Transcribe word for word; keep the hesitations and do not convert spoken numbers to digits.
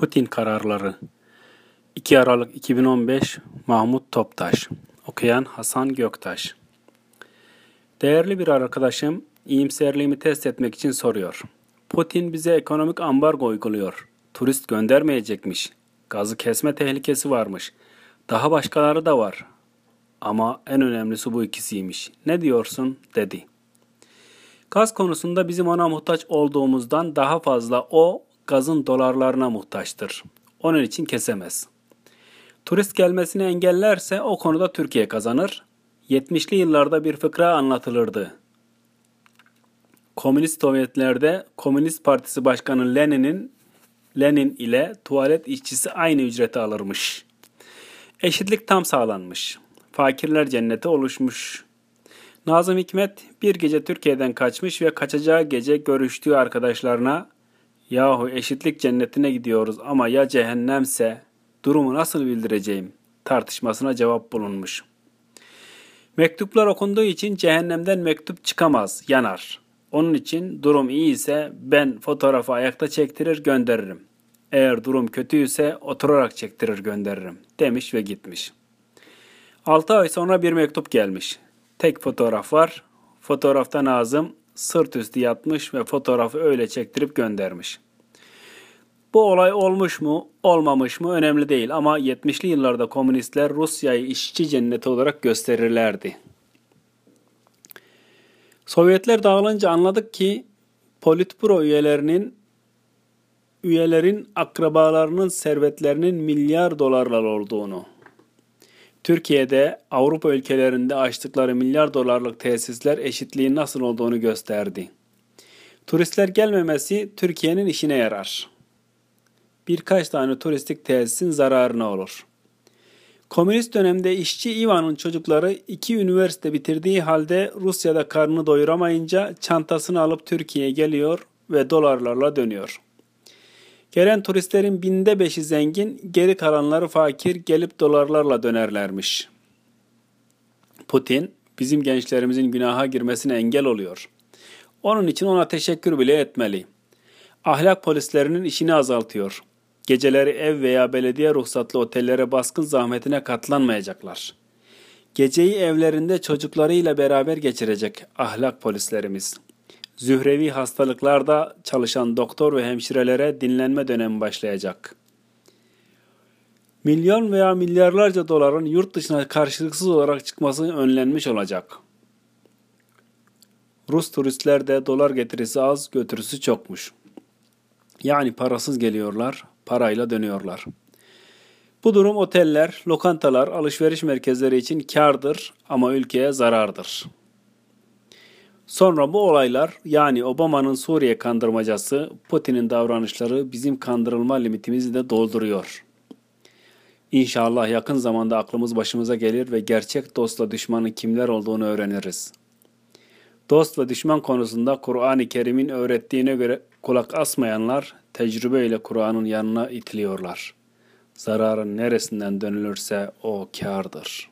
Putin kararları. iki Aralık iki bin on beş Mahmut Toptaş. Okuyan Hasan Göktaş. Değerli bir arkadaşım iyimserliğimi test etmek için soruyor. Putin bize ekonomik ambargo uyguluyor. Turist göndermeyecekmiş. Gazı kesme tehlikesi varmış. Daha başkaları da var. Ama en önemlisi bu ikisiymiş. Ne diyorsun? Dedi. Gaz konusunda bizim ona muhtaç olduğumuzdan daha fazla o gazın dolarlarına muhtaçtır. Onun için kesemez. Turist gelmesini engellerse o konuda Türkiye kazanır. yetmişli yıllarda bir fıkra anlatılırdı. Komünist Sovyetlerde Komünist Partisi Başkanı Lenin'in Lenin ile tuvalet işçisi aynı ücreti alırmış. Eşitlik tam sağlanmış. Fakirler cenneti oluşmuş. Nazım Hikmet bir gece Türkiye'den kaçmış ve kaçacağı gece görüştüğü arkadaşlarına "Yahu eşitlik cennetine gidiyoruz ama ya cehennemse durumu nasıl bildireceğim?" tartışmasına cevap bulunmuş. Mektuplar okunduğu için cehennemden mektup çıkamaz, yanar. Onun için durum iyi ise ben fotoğrafı ayakta çektirir gönderirim. Eğer durum kötüyse oturarak çektirir gönderirim demiş ve gitmiş. altı ay sonra bir mektup gelmiş. Tek fotoğraf var. Fotoğrafta Nazım sırt üstü yatmış ve fotoğrafı öyle çektirip göndermiş. Bu olay olmuş mu, olmamış mı önemli değil ama yetmişli yıllarda komünistler Rusya'yı işçi cenneti olarak gösterirlerdi. Sovyetler dağılınca anladık ki Politbüro üyelerinin üyelerin akrabalarının servetlerinin milyar dolarlar olduğunu. Türkiye'de, Avrupa ülkelerinde açtıkları milyar dolarlık tesisler eşitliğin nasıl olduğunu gösterdi. Turistler gelmemesi Türkiye'nin işine yarar. Birkaç tane turistik tesisin zararına olur. Komünist dönemde işçi İvan'ın çocukları iki üniversite bitirdiği halde Rusya'da karnını doyuramayınca çantasını alıp Türkiye'ye geliyor ve dolarlarla dönüyor. Gelen turistlerin binde beşi zengin, geri kalanları fakir gelip dolarlarla dönerlermiş. Putin bizim gençlerimizin günaha girmesine engel oluyor. Onun için ona teşekkür bile etmeli. Ahlak polislerinin işini azaltıyor. Geceleri ev veya belediye ruhsatlı otellere baskın zahmetine katlanmayacaklar. Geceyi evlerinde çocuklarıyla beraber geçirecek ahlak polislerimiz. Zührevi hastalıklarda çalışan doktor ve hemşirelere dinlenme dönemi başlayacak. Milyon veya milyarlarca doların yurt dışına karşılıksız olarak çıkması önlenmiş olacak. Rus turistler de dolar getirisi az, götürüsü çokmuş. Yani parasız geliyorlar, parayla dönüyorlar. Bu durum oteller, lokantalar, alışveriş merkezleri için kârdır ama ülkeye zarardır. Sonra bu olaylar yani Obama'nın Suriye kandırmacası, Putin'in davranışları bizim kandırılma limitimizi de dolduruyor. İnşallah yakın zamanda aklımız başımıza gelir ve gerçek dostla düşmanın kimler olduğunu öğreniriz. Dost ve düşman konusunda Kur'an-ı Kerim'in öğrettiğine göre kulak asmayanlar tecrübeyle Kur'an'ın yanına itiliyorlar. Zararın neresinden dönülürse o kârdır.